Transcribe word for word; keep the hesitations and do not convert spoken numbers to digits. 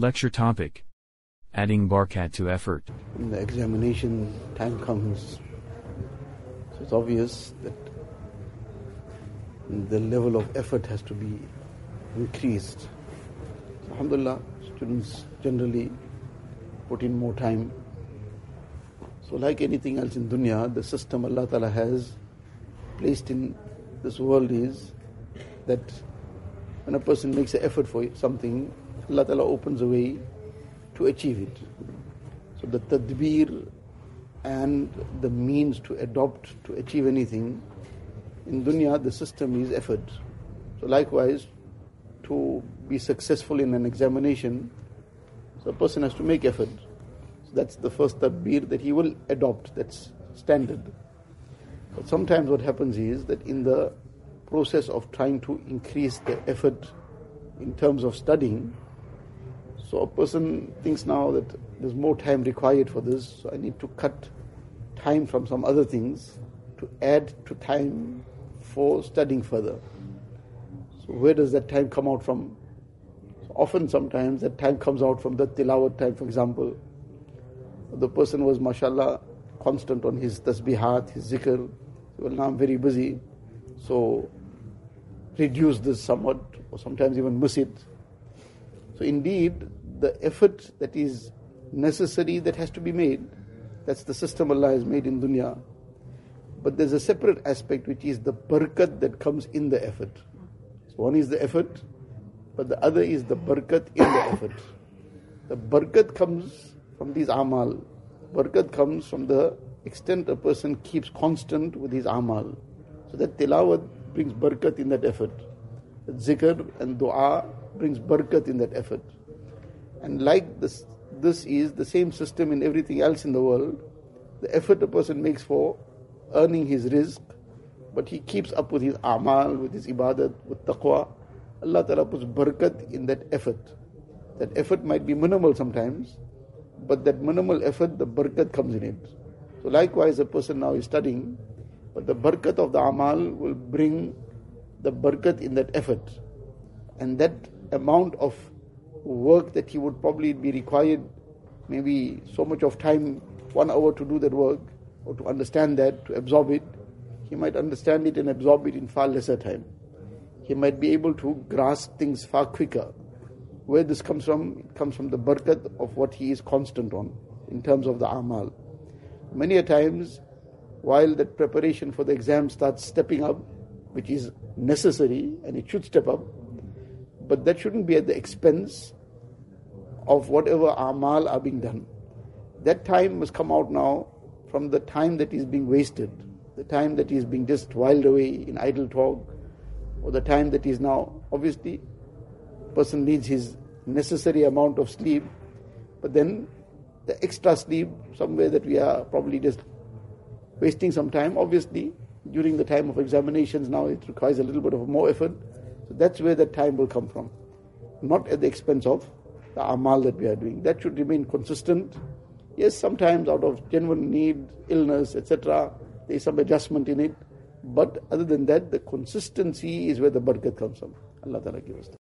Lecture topic: Adding Barkat to effort. When the examination time comes, so it's obvious that the level of effort has to be increased. So, alhamdulillah, students generally put in more time. So like anything else in dunya, the system Allah Ta'ala has placed in this world is that when a person makes an effort for something, Allah Ta'ala opens a way to achieve it. So the tadbir and the means to adopt to achieve anything, in dunya the system is effort. So likewise, to be successful in an examination, so a person has to make effort. So that's the first tadbir that he will adopt, that's standard. But sometimes what happens is that in the process of trying to increase the effort in terms of studying, so a person thinks now that there's more time required for this, so I need to cut time from some other things to add to time for studying further. So where does that time come out from? So often sometimes that time comes out from the tilawat time, for example. The person was, mashallah, constant on his tasbihat, his zikr. Well, now I'm very busy, so reduce this somewhat, or sometimes even musit. So indeed, the effort that is necessary, that has to be made, that's the system Allah has made in dunya. But there's a separate aspect, which is the barkat that comes in the effort. So one is the effort, but the other is the barkat in the effort. The barkat comes from these amal. Barkat comes from the extent a person keeps constant with his amal. So that tilawat brings barkat in that effort. That zikr and dua brings barkat in that effort. And like this, this is the same system in everything else in the world. The effort a person makes for earning his rizq, but he keeps up with his amal, with his ibadat, with taqwa. Allah Ta'ala puts barkat in that effort. That effort might be minimal sometimes, but that minimal effort, the barkat comes in it. So likewise, a person now is studying, but the barkat of the amal will bring the barkat in that effort. And that amount of work that he would probably be required, maybe so much of time, one hour to do that work, or to understand that, to absorb it, he might understand it and absorb it in far lesser time. He might be able to grasp things far quicker. Where this comes from? It comes from the barkat of what he is constant on in terms of the amal. Many a times, while that preparation for the exam starts stepping up, which is necessary and it should step up, but that shouldn't be at the expense of whatever amal are being done. That time must come out now from the time that is being wasted, the time that is being just whiled away in idle talk, or the time that is now, obviously, person needs his necessary amount of sleep, but then the extra sleep, somewhere that we are probably just wasting some time, obviously, during the time of examinations now it requires a little bit of more effort, so that's where that time will come from. Not at the expense of the amal that we are doing. That should remain consistent. Yes, sometimes out of genuine need, illness, et cetera, there is some adjustment in it, but other than that, the consistency is where the barkat comes from. Allah Ta'ala give us that.